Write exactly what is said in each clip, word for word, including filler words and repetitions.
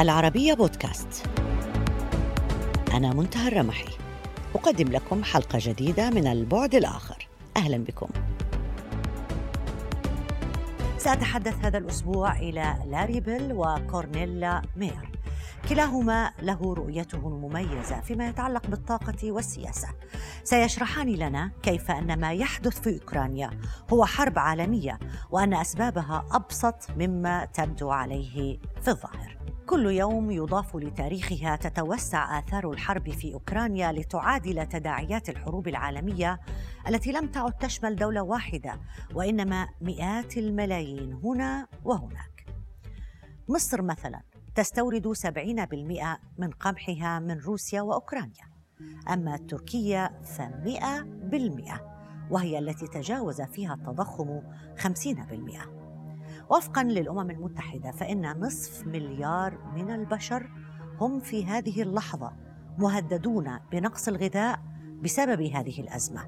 العربية بودكاست. أنا منتهى رمحي، أقدم لكم حلقة جديدة من البعد الآخر. أهلا بكم. سأتحدث هذا الأسبوع إلى لاري بيل وكورنيلا ماير، كلاهما له رؤيته المميزة فيما يتعلق بالطاقة والسياسة. سيشرحان لنا كيف أن ما يحدث في أوكرانيا هو حرب عالمية، وأن أسبابها أبسط مما تبدو عليه في الظاهر. كل يوم يضاف لتاريخها تتوسع آثار الحرب في أوكرانيا لتعادل تداعيات الحروب العالمية التي لم تعد تشمل دولة واحدة، وإنما مئات الملايين هنا وهناك. مصر مثلاً تستورد سبعين بالمئة من قمحها من روسيا وأوكرانيا، أما تركيا فمئة بالمئة، وهي التي تجاوز فيها التضخم خمسين بالمئة. وفقاً للأمم المتحدة فإن نصف مليار من البشر هم في هذه اللحظة مهددون بنقص الغذاء بسبب هذه الأزمة،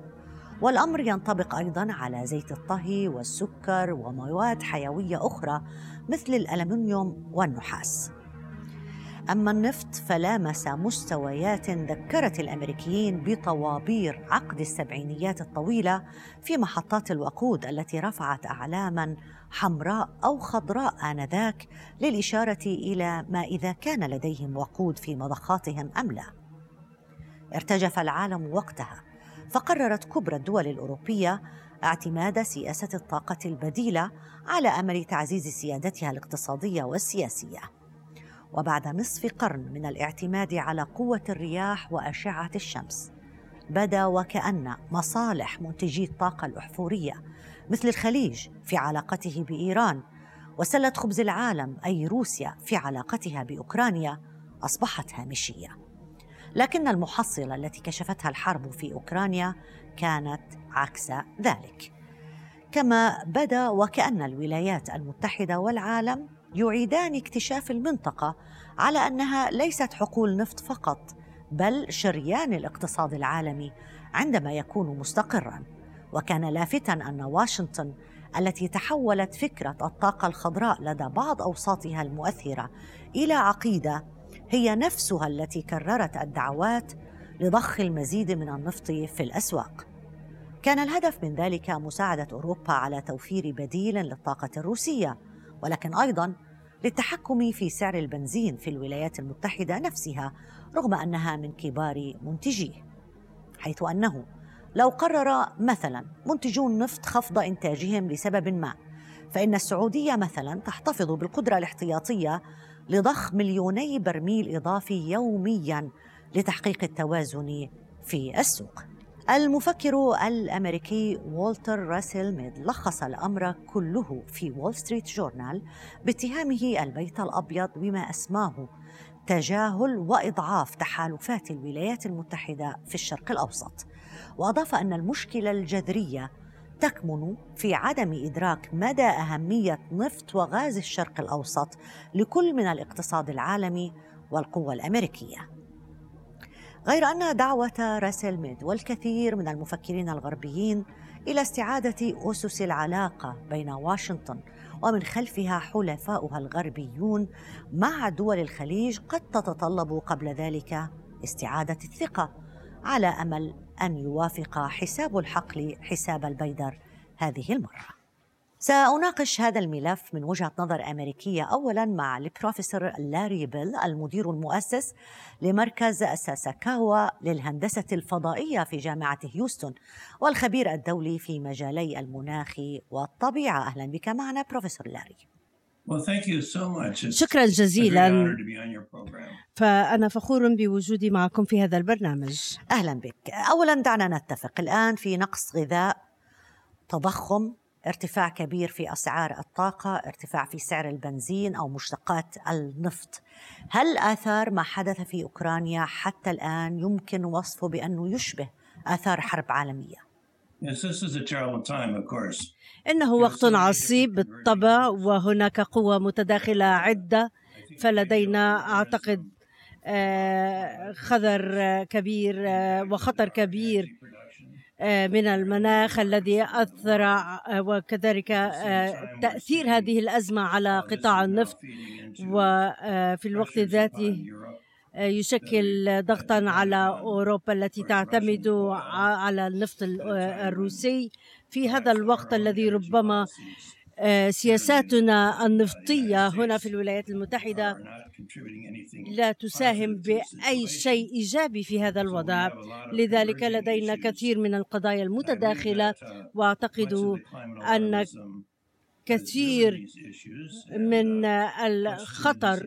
والأمر ينطبق أيضاً على زيت الطهي والسكر ومواد حيوية أخرى مثل الألومنيوم والنحاس. أما النفط فلامس مستويات ذكرت الأمريكيين بطوابير عقد السبعينيات الطويلة في محطات الوقود التي رفعت أعلاما حمراء أو خضراء آنذاك للإشارة إلى ما إذا كان لديهم وقود في مضخاتهم أم لا. ارتجف العالم وقتها، فقررت كبرى الدول الأوروبية اعتماد سياسة الطاقة البديلة على أمل تعزيز سيادتها الاقتصادية والسياسية. وبعد نصف قرن من الاعتماد على قوة الرياح وأشعة الشمس، بدا وكأن مصالح منتجي الطاقة الأحفورية مثل الخليج في علاقته بإيران، وسلة خبز العالم أي روسيا في علاقتها بأوكرانيا أصبحت هامشية. لكن المحصلة التي كشفتها الحرب في أوكرانيا كانت عكس ذلك. كما بدا وكأن الولايات المتحدة والعالم يعيدان اكتشاف المنطقة على أنها ليست حقول نفط فقط، بل شريان الاقتصاد العالمي عندما يكون مستقراً. وكان لافتاً أن واشنطن التي تحولت فكرة الطاقة الخضراء لدى بعض أوساطها المؤثرة إلى عقيدة، هي نفسها التي كررت الدعوات لضخ المزيد من النفط في الأسواق. كان الهدف من ذلك مساعدة أوروبا على توفير بديل للطاقة الروسية، ولكن أيضاً للتحكم في سعر البنزين في الولايات المتحدة نفسها، رغم أنها من كبار منتجيه، حيث أنه لو قرر مثلاً منتجو النفط خفض إنتاجهم لسبب ما، فإن السعودية مثلاً تحتفظ بالقدرة الاحتياطية لضخ مليوني برميل إضافي يومياً لتحقيق التوازن في السوق. المفكر الأمريكي والتر راسل ميد لخص الأمر كله في وول ستريت جورنال باتهامه البيت الأبيض بما أسماه تجاهل وإضعاف تحالفات الولايات المتحدة في الشرق الأوسط، وأضاف أن المشكلة الجذرية تكمن في عدم إدراك مدى أهمية نفط وغاز الشرق الأوسط لكل من الاقتصاد العالمي والقوى الأمريكية. غير أن دعوة راسل ميد والكثير من المفكرين الغربيين إلى استعادة أسس العلاقة بين واشنطن ومن خلفها حلفاؤها الغربيون مع دول الخليج قد تتطلب قبل ذلك استعادة الثقة، على أمل أن يوافق حساب الحقل حساب البيدر هذه المرة. سأناقش هذا الملف من وجهة نظر أمريكية أولاً مع البروفيسور لاري بيل، المدير المؤسس لمركز ساساكاوا للهندسة الفضائية في جامعة هيوستن، والخبير الدولي في مجالي المناخ والطبيعة. أهلاً بك معنا بروفيسور لاري. شكراً جزيلاً، فأنا فخور بوجودي معكم في هذا البرنامج. أهلاً بك. أولاً دعنا نتفق الآن في نقص غذاء، تضخم، ارتفاع كبير في أسعار الطاقة، ارتفاع في سعر البنزين أو مشتقات النفط. هل آثار ما حدث في أوكرانيا حتى الآن يمكن وصفه بأنه يشبه آثار حرب عالمية؟ إنه وقت عصيب بالطبع، وهناك قوى متداخلة عدة، فلدينا أعتقد خطر كبير وخطر كبير من المناخ الذي أثر، وكذلك تأثير هذه الأزمة على قطاع النفط، وفي الوقت ذاته يشكل ضغطاً على أوروبا التي تعتمد على النفط الروسي في هذا الوقت الذي ربما سياساتنا النفطية هنا في الولايات المتحدة لا تساهم بأي شيء إيجابي في هذا الوضع. لذلك لدينا كثير من القضايا المتداخلة، وأعتقد أن كثير من الخطر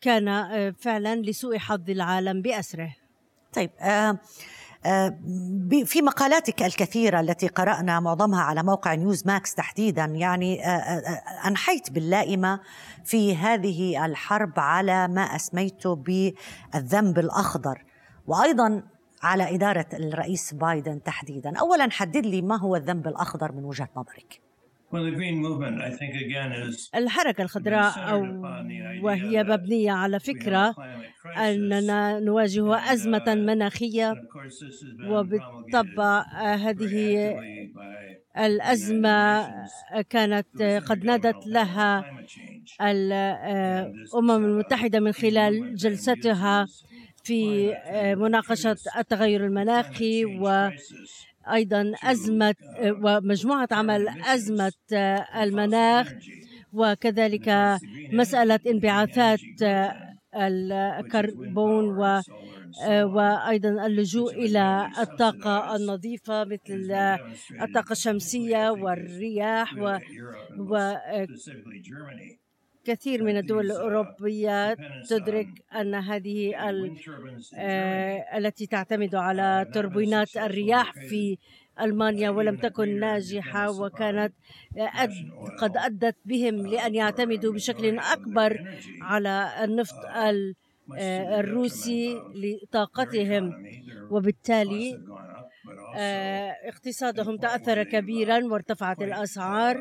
كان فعلا لسوء حظ العالم بأسره. طيب، في مقالاتك الكثيرة التي قرأنا معظمها على موقع نيوز ماكس تحديدا، يعني أنحيت باللائمة في هذه الحرب على ما أسميته بالذنب الأخضر، وأيضا على إدارة الرئيس بايدن تحديدا. أولا حدد لي ما هو الذنب الأخضر من وجهة نظرك؟ الحركة الخضراء وهي مبنية على فكرة أننا نواجه أزمة مناخية، وبالطبع هذه الأزمة كانت قد نادت لها الأمم المتحدة من خلال جلستها في مناقشة التغير المناخي، و أيضاً أزمة ومجموعة عمل أزمة المناخ، وكذلك مسألة انبعاثات الكربون، وأيضاً اللجوء إلى الطاقة النظيفة مثل الطاقة الشمسية والرياح، وكثير من الدول الأوروبية تدرك أن هذه التي تعتمد على توربينات الرياح في ألمانيا ولم تكن ناجحة، وكانت قد أدت بهم لأن يعتمدوا بشكل أكبر على النفط الروسي لطاقتهم، وبالتالي اقتصادهم تأثر كبيراً وارتفعت الأسعار.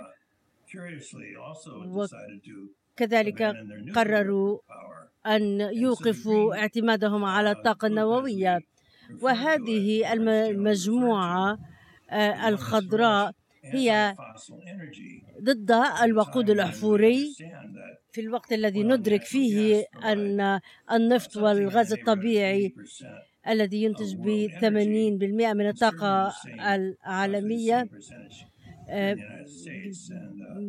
وكذلك قرروا أن يوقفوا اعتمادهم على الطاقة النووية، وهذه المجموعة الخضراء هي ضد الوقود الأحفوري في الوقت الذي ندرك فيه أن النفط والغاز الطبيعي الذي ينتج ب ثمانين بالمئة من الطاقة العالمية،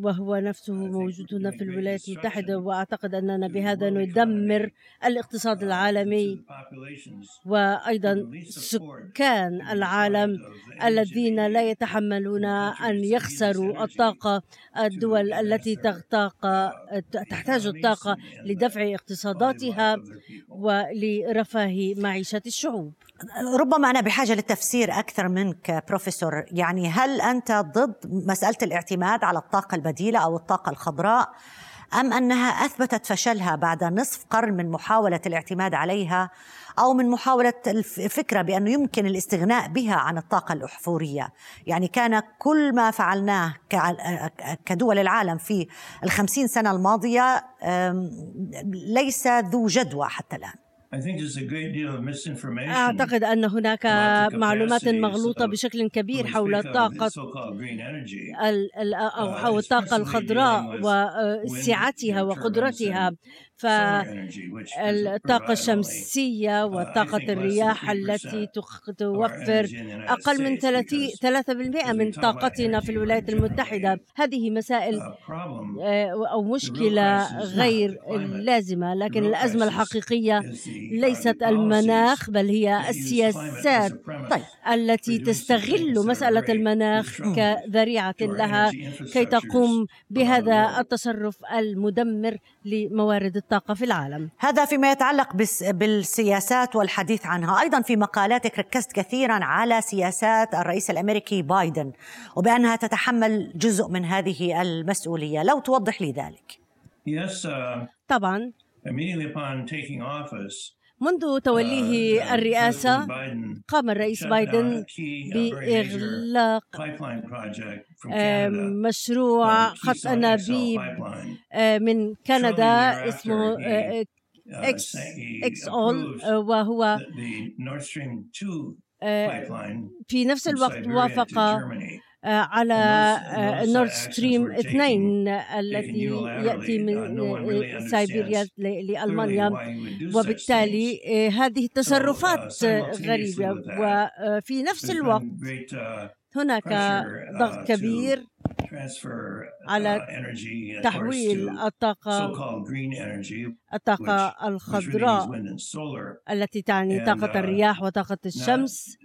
وهو نفسه موجود هنا في الولايات المتحدة. وأعتقد أننا بهذا ندمر الاقتصاد العالمي، وأيضا سكان العالم الذين لا يتحملون أن يخسروا الطاقة. الدول التي تحتاج الطاقة لدفع اقتصاداتها ولرفاه معيشة الشعوب. ربما أنا بحاجة للتفسير أكثر منك بروفيسور، يعني هل أنت ضد مسألة الاعتماد على الطاقة البديلة أو الطاقة الخضراء، أم أنها أثبتت فشلها بعد نصف قرن من محاولة الاعتماد عليها، أو من محاولة الفكرة بأنه يمكن الاستغناء بها عن الطاقة الأحفورية؟ يعني كان كل ما فعلناه كدول العالم في الخمسين سنة الماضية ليس ذو جدوى حتى الآن. أعتقد أن هناك معلومات مغلوطة بشكل كبير حول الطاقة أو الطاقة الخضراء وسعتها وقدرتها. فالطاقة الشمسية وطاقة الرياح التي توفر أقل من ثلاثة بالمئة من طاقتنا في الولايات المتحدة، هذه مسائل أو مشكلة غير لازمة. لكن الأزمة الحقيقية ليست المناخ، بل هي السياسات التي تستغل مسألة المناخ كذريعة لها كي تقوم بهذا التصرف المدمر لموارد الطاقة في العالم. هذا فيما يتعلق بالسياسات والحديث عنها. أيضا في مقالاتك ركزت كثيرا على سياسات الرئيس الأمريكي بايدن، وبأنها تتحمل جزء من هذه المسؤولية. لو توضح لي ذلك. طبعا منذ توليه الرئاسة قام الرئيس بايدن بإغلاق مشروع خط أنابيب من كندا اسمه إكس إكس أول، وهو في نفس الوقت وافق على نورد ستريم اثنين الذي يأتي من سيبيريا لألمانيا. وبالتالي هذه التصرفات غريبة، وفي نفس الوقت هناك ضغط كبير على تحويل الطاقة الطاقة الخضراء التي تعني طاقة الرياح وطاقة الشمس.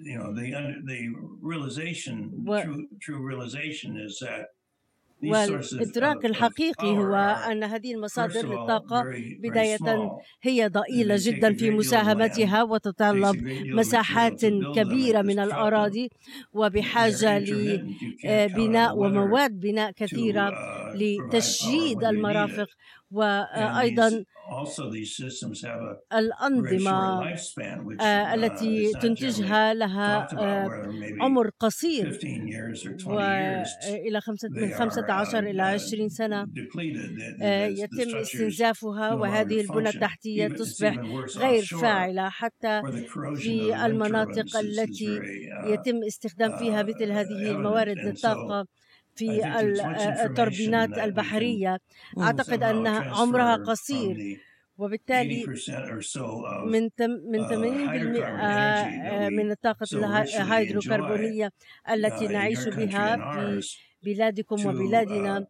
والإدراك الحقيقي هو أن هذه المصادر للطاقة بداية هي ضئيلة جدا في مساهمتها وتتطلب مساحات كبيرة من الأراضي، وبحاجة لبناء ومواد بناء كثيرة لتشييد المرافق. وأيضا الأنظمة التي تنتجها لها عمر قصير وإلى من خمسة عشر إلى عشرين سنة يتم استنزافها، وهذه البنى التحتية تصبح غير فاعلة حتى في المناطق التي يتم استخدام فيها مثل هذه الموارد للطاقة في التوربينات البحرية. أعتقد أن عمرها قصير، وبالتالي من من ثمانين بالمئة من الطاقة الهيدروكربونية التي نعيش بها في بلادكم وبلادنا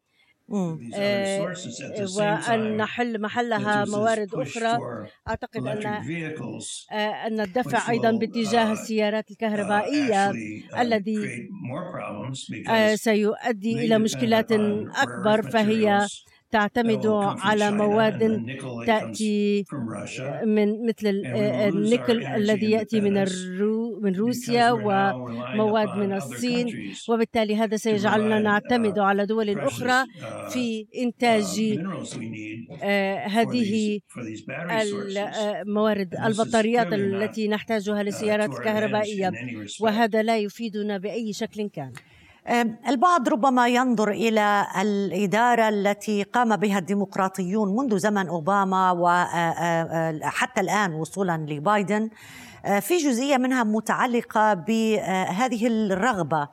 وأن نحل محلها موارد أخرى. أعتقد أن أن الدفع أيضا باتجاه السيارات الكهربائية الذي سيؤدي إلى مشكلات أكبر، فهي تعتمد على مواد تأتي من مثل النيكل الذي يأتي من الرو من روسيا ومواد من الصين، وبالتالي هذا سيجعلنا نعتمد على دول أخرى في إنتاج هذه الموارد البطاريات التي نحتاجها للسيارات الكهربائية، وهذا لا يفيدنا بأي شكل كان. البعض ربما ينظر إلى الإدارة التي قام بها الديمقراطيون منذ زمن أوباما وحتى الآن وصولا لبايدن في جزئية منها متعلقة بهذه الرغبة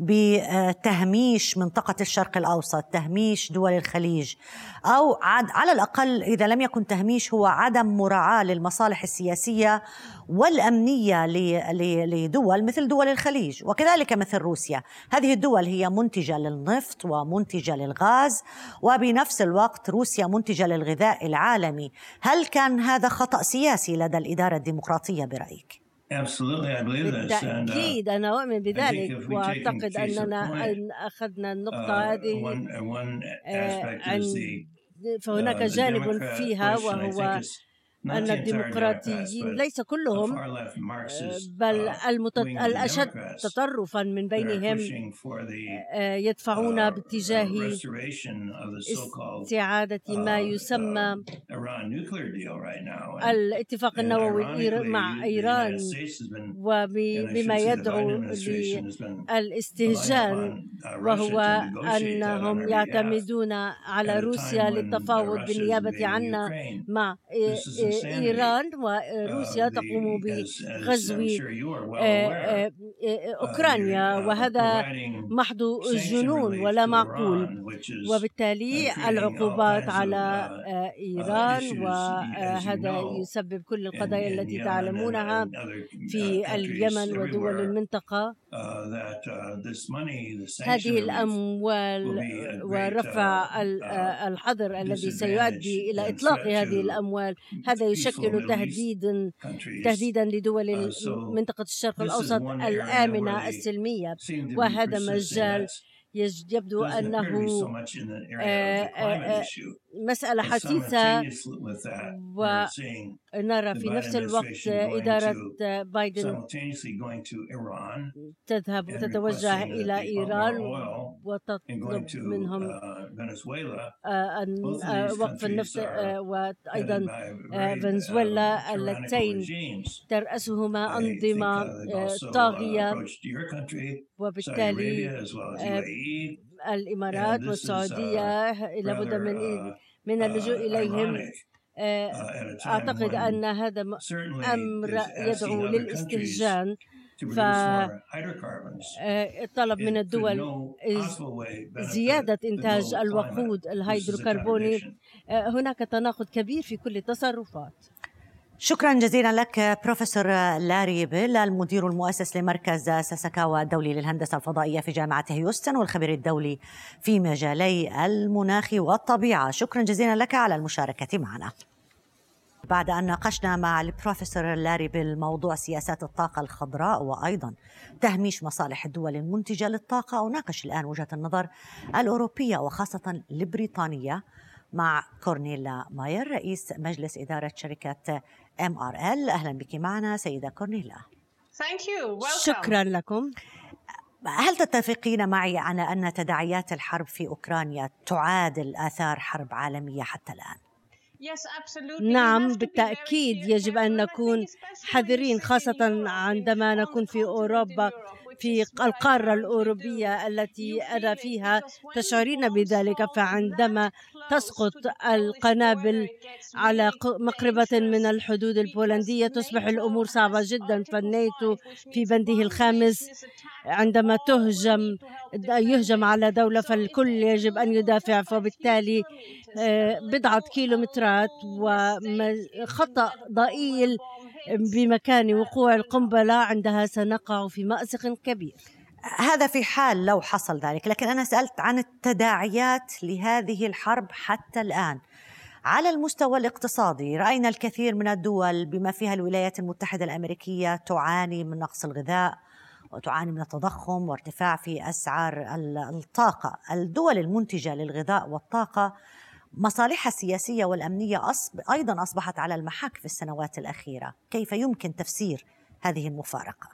بتهميش منطقة الشرق الأوسط، تهميش دول الخليج، أو على الأقل إذا لم يكن تهميش هو عدم مراعاة للمصالح السياسية والأمنية لدول مثل دول الخليج وكذلك مثل روسيا. هذه الدول هي منتجة للنفط ومنتجة للغاز، وبنفس الوقت روسيا منتجة للغذاء العالمي. هل كان هذا خطأ سياسي لدى الإدارة الديمقراطية برأيك؟ بالتأكيد أنا أؤمن بذلك، وأعتقد أننا أخذنا النقطة هذه. فهناك جانب فيها وهو أن الديمقراطيين ليس كلهم بل الأشد تطرفاً من بينهم يدفعون باتجاه استعادة ما يسمى الاتفاق النووي مع إيران، وبما يدعو للاستهجان، وهو أنهم يعتمدون على روسيا للتفاوض بالنيابة عنا مع إيران. وروسيا تقوم بغزو أوكرانيا، وهذا محض الجنون ولا معقول. وبالتالي العقوبات على إيران، وهذا يسبب كل القضايا التي تعلمونها في اليمن ودول المنطقة. هذه الأموال ورفع الحظر الذي سيؤدي إلى إطلاق هذه الأموال، هذا يشكل تهديداً تهديداً لدول منطقة الشرق الأوسط الآمنة السلمية، وهذا مجال يبدو أنه مسألة حساسة. ونرى في نفس الوقت إدارة بايدن تذهب تتوجه إلى إيران وتطلب منهم وقف النفط، وأيضا فنزويلا، اللتين ترأسهما أنظمة طاغية. وبالتالي الإمارات والسعودية لابد من من اللجوء إليهم أعتقد أن هذا أمر يدعو للاستهجان، فالطلب من الدول زيادة إنتاج الوقود الهيدروكربوني. هناك تناقض كبير في كل التصرفات. شكرا جزيلا لك بروفيسور لاري بيل، المدير المؤسس لمركز ساساكاوا الدولي للهندسة الفضائية في جامعة هيوستن، والخبير الدولي في مجالي المناخ والطبيعة. شكرا جزيلا لك على المشاركة معنا. بعد أن ناقشنا مع البروفيسور لاري بيل موضوع سياسات الطاقة الخضراء وأيضا تهميش مصالح الدول المنتجة للطاقة، أناقش الآن وجهة النظر الأوروبية وخاصة البريطانية مع كورنيلا ماير رئيس مجلس إدارة شركة إم آر إل. أهلا بك معنا سيدة كورنيلا. شكرا لكم. هل تتفقين معي على أن تداعيات الحرب في أوكرانيا تعادل آثار حرب عالمية حتى الآن؟ نعم بالتأكيد، يجب أن نكون حذرين خاصة عندما نكون في أوروبا، في القارة الأوروبية التي أنا فيها. تشعرين بذلك، فعندما تسقط القنابل على مقربة من الحدود البولندية تصبح الأمور صعبة جدا. فالناتو في بنده الخامس عندما تهجم يهجم على دولة فالكل يجب أن يدافع، فبالتالي بضعة كيلومترات وخطأ ضئيل بمكان وقوع القنبلة عندها سنقع في مأزق كبير. هذا في حال لو حصل ذلك، لكن أنا سألت عن التداعيات لهذه الحرب حتى الآن على المستوى الاقتصادي. رأينا الكثير من الدول بما فيها الولايات المتحدة الأمريكية تعاني من نقص الغذاء وتعاني من التضخم وارتفاع في أسعار الطاقة. الدول المنتجة للغذاء والطاقة مصالحها السياسية والأمنية أصب... أيضا أصبحت على المحك في السنوات الأخيرة. كيف يمكن تفسير هذه المفارقة؟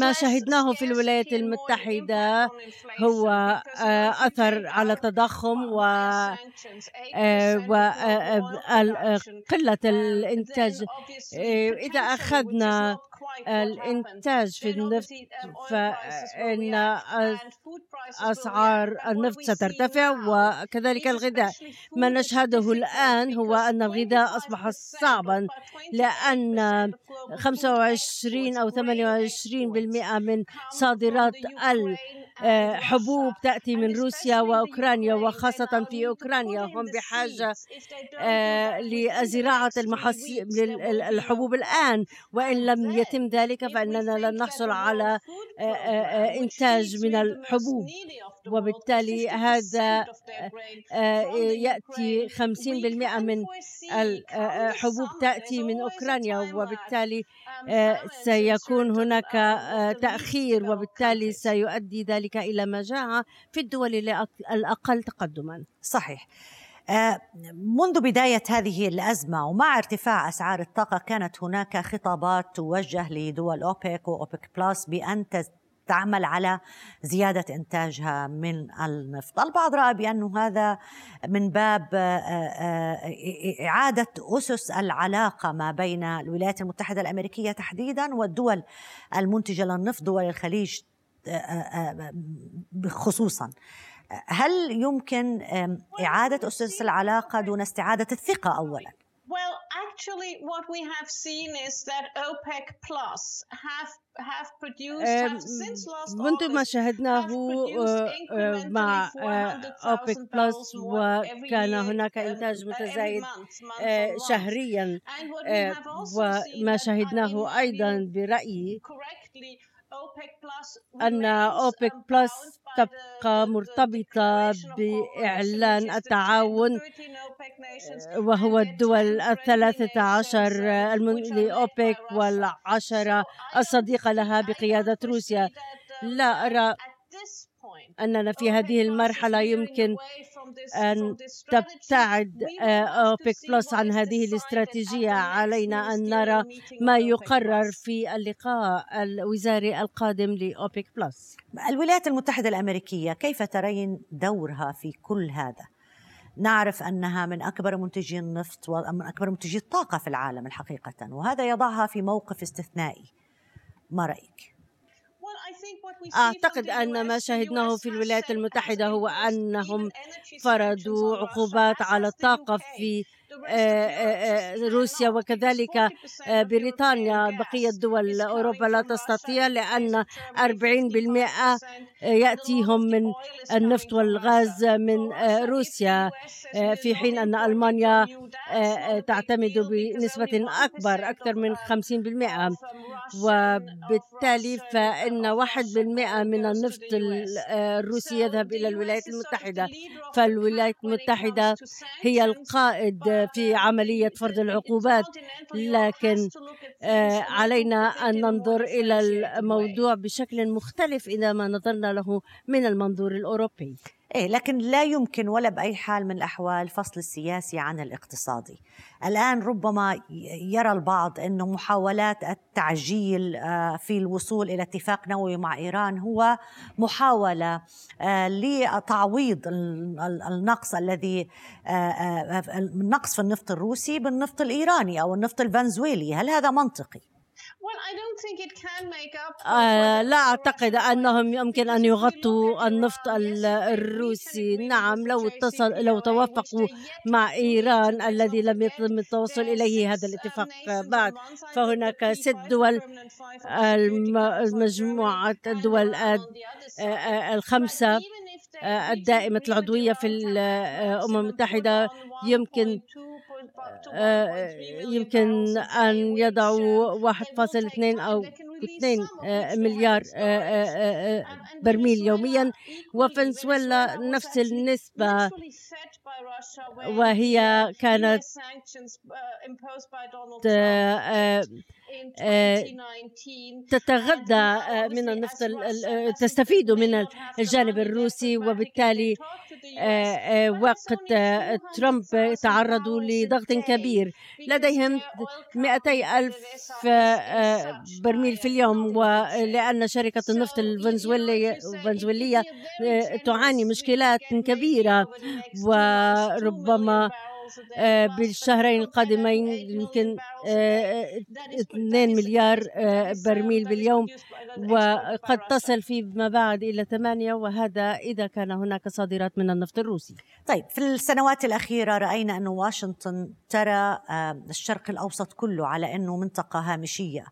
ما شهدناه في الولايات المتحدة هو أثر على التضخم وقلة الإنتاج. إذا أخذنا الإنتاج في النفط فإن أسعار النفط سترتفع وكذلك الغذاء. ما نشهده الآن هو أن الغذاء أصبح صعبا، لأن خمسة وعشرين أو ثمانية وعشرين بالمئة من صادرات الحبوب تأتي من روسيا وأوكرانيا، وخاصة في أوكرانيا هم بحاجة لزراعة الحبوب الآن، وإن لم يتم ذلك فإننا لن نحصل على إنتاج من الحبوب، وبالتالي هذا يأتي خمسين بالمئة من الحبوب تأتي من أوكرانيا، وبالتالي سيكون هناك تأخير، وبالتالي سيؤدي ذلك إلى مجاعة في الدول الأقل تقدما. صحيح. منذ بداية هذه الأزمة ومع ارتفاع أسعار الطاقة كانت هناك خطابات توجه لدول أوبك وأوبك بلس بأن تعمل على زيادة إنتاجها من النفط. البعض رأى بأنه هذا من باب إعادة أسس العلاقة ما بين الولايات المتحدة الأمريكية تحديدا والدول المنتجة للنفط، دول الخليج خصوصا. هل يمكن إعادة أسس العلاقة دون استعادة الثقة أولا؟ منذ ما شاهدناه مع أوبك بلس وكان هناك إنتاج متزايد شهريا، وما شاهدناه أيضا برأيي أن أوبك بلس تبقى مرتبطة بإعلان التعاون، وهو الدول الثلاثة عشر لأوبك والعشرة الصديقة لها بقيادة روسيا. لا أرى أننا في هذه المرحلة يمكن أن تبتعد أوبك بلس عن هذه الاستراتيجية. علينا أن نرى ما يقرر في اللقاء الوزاري القادم لأوبك بلس. الولايات المتحدة الأمريكية كيف ترين دورها في كل هذا؟ نعرف أنها من أكبر منتجي النفط ومن أكبر منتجي الطاقة في العالم الحقيقة، وهذا يضعها في موقف استثنائي. ما رأيك؟ أعتقد أن ما شاهدناه في الولايات المتحدة هو أنهم فرضوا عقوبات على الطاقة في روسيا وكذلك بريطانيا. بقية دول أوروبا لا تستطيع لأن أربعين بالمئة يأتيهم من النفط والغاز من روسيا، في حين أن ألمانيا تعتمد بنسبة أكبر أكثر من خمسين بالمئة، وبالتالي فإن واحد بالمئة من النفط الروسي يذهب إلى الولايات المتحدة. فالولايات المتحدة هي القائد في عملية فرض العقوبات، لكن علينا أن ننظر إلى الموضوع بشكل مختلف إذا ما نظرنا له من المنظور الأوروبي. إيه، لكن لا يمكن ولا بأي حال من الأحوال فصل السياسي عن الاقتصادي. الآن ربما يرى البعض أن محاولات التعجيل في الوصول إلى اتفاق نووي مع إيران هو محاولة لتعويض النقص الذي النقص في النفط الروسي بالنفط الإيراني أو النفط الفنزويلي. هل هذا منطقي؟ آه لا أعتقد أنهم يمكن أن يغطوا النفط الروسي. نعم، لو اتصل لو توافقوا مع إيران الذي لم يتم التوصل إليه هذا الاتفاق بعد، فهناك ست دول، مجموعة الدول الخمسة الدائمة العضوية في الأمم المتحدة يمكن يمكن أن يضعوا واحد فاصلة اثنين أو اثنين مليار برميل يوميا، وفنزويلا نفس النسبة، وهي كانت تتغذى من النفط، تستفيد من الجانب الروسي. وبالتالي وقت ترامب تعرضوا لضغط كبير، لديهم مئتي ألف برميل في اليوم، ولأن شركة النفط الفنزويلية تعاني مشكلات كبيرة، وربما بالشهرين القادمين يمكن اثنين مليار برميل باليوم، وقد تصل فيما بعد إلى ثمانية، وهذا إذا كان هناك صادرات من النفط الروسي. طيب، في السنوات الأخيرة رأينا أن واشنطن ترى الشرق الأوسط كله على أنه منطقة هامشية،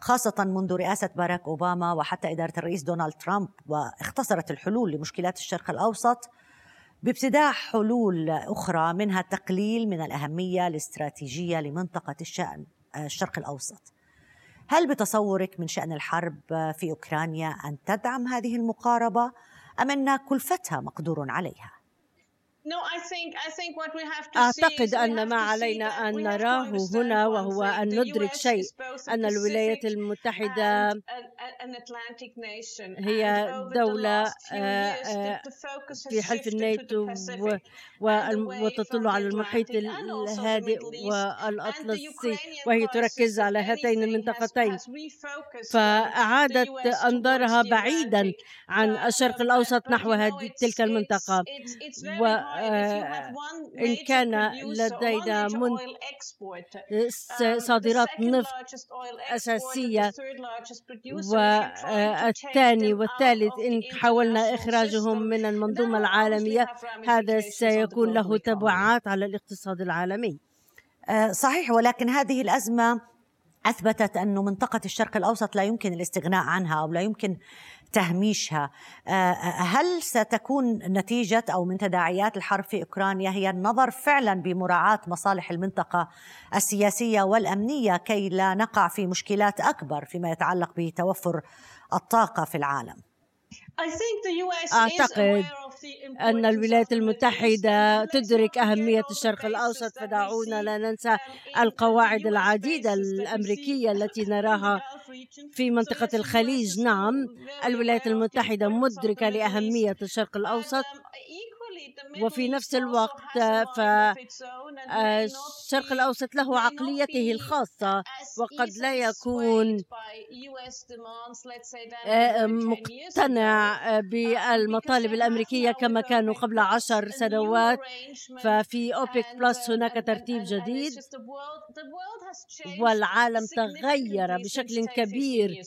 خاصة منذ رئاسة باراك أوباما وحتى إدارة الرئيس دونالد ترامب، واختصرت الحلول لمشكلات الشرق الأوسط بابتداء حلول أخرى منها التقليل من الأهمية الاستراتيجية لمنطقة الشأن الشرق الأوسط. هل بتصورك من شأن الحرب في أوكرانيا أن تدعم هذه المقاربة أم أن كلفتها مقدور عليها؟ أعتقد أن ما علينا أن نراه هنا وهو أن ندرك شيء، أن الولايات المتحدة هي دولة في حلف الناتو وتطل على المحيط الهادئ والأطلسي، وهي تركز على هاتين المنطقتين، فأعادت أنظارها بعيدا عن الشرق الأوسط نحو تلك المنطقة. و إن كان لدينا صادرات نفط أساسية والثاني والثالث، إن حاولنا إخراجهم من المنظومة العالمية هذا سيكون له تبعات على الاقتصاد العالمي. صحيح، ولكن هذه الأزمة أثبتت أن منطقة الشرق الأوسط لا يمكن الاستغناء عنها أو لا يمكن تهميشها. هل ستكون نتيجة أو من تداعيات الحرب في أوكرانيا هي النظر فعلا بمراعاة مصالح المنطقة السياسية والأمنية كي لا نقع في مشكلات أكبر فيما يتعلق بتوفر الطاقة في العالم؟ أعتقد أن الولايات المتحدة تدرك أهمية الشرق الأوسط، فدعونا لا ننسى القواعد العديدة الأمريكية التي نراها في منطقة الخليج. نعم، الولايات المتحدة مدركة لأهمية الشرق الأوسط، وفي نفس الوقت فالشرق الأوسط له عقليته الخاصة وقد لا يكون مقتنع بالمطالب الأمريكية كما كانوا قبل عشر سنوات. ففي أوبك بلس هناك ترتيب جديد والعالم تغير بشكل كبير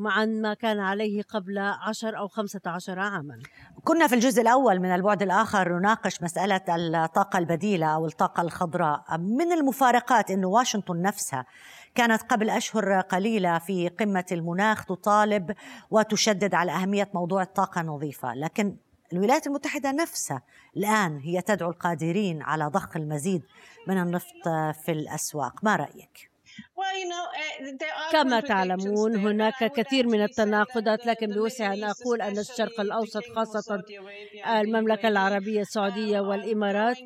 عن ما كان عليه قبل عشر أو خمسة عشر عاما. كنا في الجزء الأول من البعد الآخر نناقش مسألة الطاقة البديلة أو الطاقة الخضراء. من المفارقات أن واشنطن نفسها كانت قبل أشهر قليلة في قمة المناخ تطالب وتشدد على أهمية موضوع الطاقة النظيفة، لكن الولايات المتحدة نفسها الآن هي تدعو القادرين على ضخ المزيد من النفط في الأسواق. ما رأيك؟ كما تعلمون هناك كثير من التناقضات، لكن بوسعي أن أقول أن الشرق الأوسط خاصة المملكة العربية السعودية والإمارات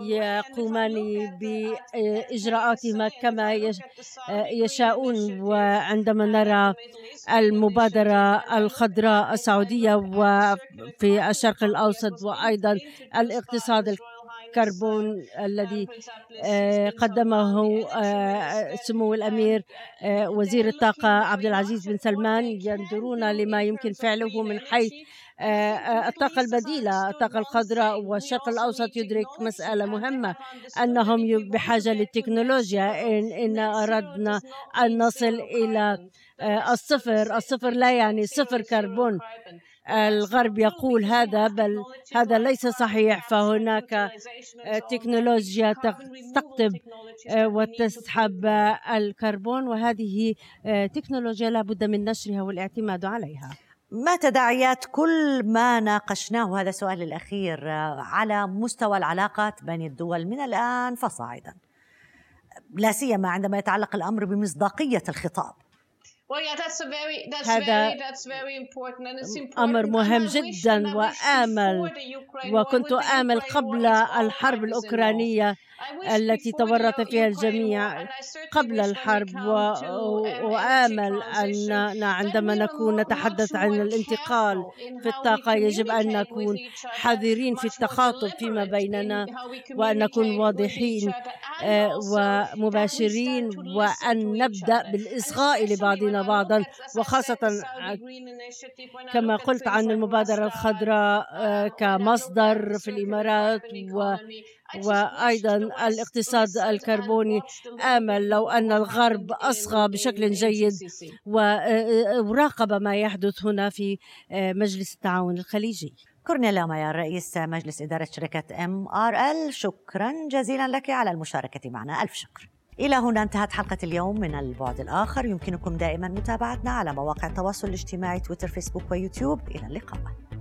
يقومان بإجراءاتهما كما يشاءون. وعندما نرى المبادرة الخضراء السعودية وفي الشرق الأوسط وأيضا الاقتصاد الكربون الذي قدمه سمو الأمير وزير الطاقة عبد العزيز بن سلمان ينظرون لما يمكن فعله من حيث الطاقة البديلة، الطاقة الخضراء. والشرق الأوسط يدرك مسألة مهمة أنهم بحاجة للتكنولوجيا. إن, إن أردنا أن نصل إلى الصفر، الصفر لا يعني صفر كربون، الغرب يقول هذا، بل هذا ليس صحيح. فهناك تكنولوجيا تقطب وتسحب الكربون وهذه تكنولوجيا لا بد من نشرها والاعتماد عليها. ما تداعيات كل ما ناقشناه، هذا السؤال الأخير، على مستوى العلاقات بين الدول من الآن فصاعدا، لا سيما عندما يتعلق الأمر بمصداقية الخطاب؟ هذا أمر مهم جدا، وآمل وكنت آمل قبل الحرب الأوكرانية التي تورط فيها الجميع قبل الحرب، وآمل أننا عندما نكون نتحدث عن الانتقال في الطاقة يجب أن نكون حذرين في التخاطب فيما بيننا وأن نكون واضحين ومباشرين وأن نبدأ بالإصغاء لبعضنا بعضا، وخاصة كما قلت عن المبادرة الخضراء كمصدر في الإمارات و وأيضا الاقتصاد الكربوني. آمل لو أن الغرب أصغى بشكل جيد وراقب ما يحدث هنا في مجلس التعاون الخليجي. كورنيلا ماير، رئيس مجلس إدارة شركة إم آر إل، شكرا جزيلا لك على المشاركة معنا، ألف شكر. إلى هنا انتهت حلقة اليوم من البعد الآخر. يمكنكم دائما متابعتنا على مواقع التواصل الاجتماعي تويتر، فيسبوك ويوتيوب. إلى اللقاء.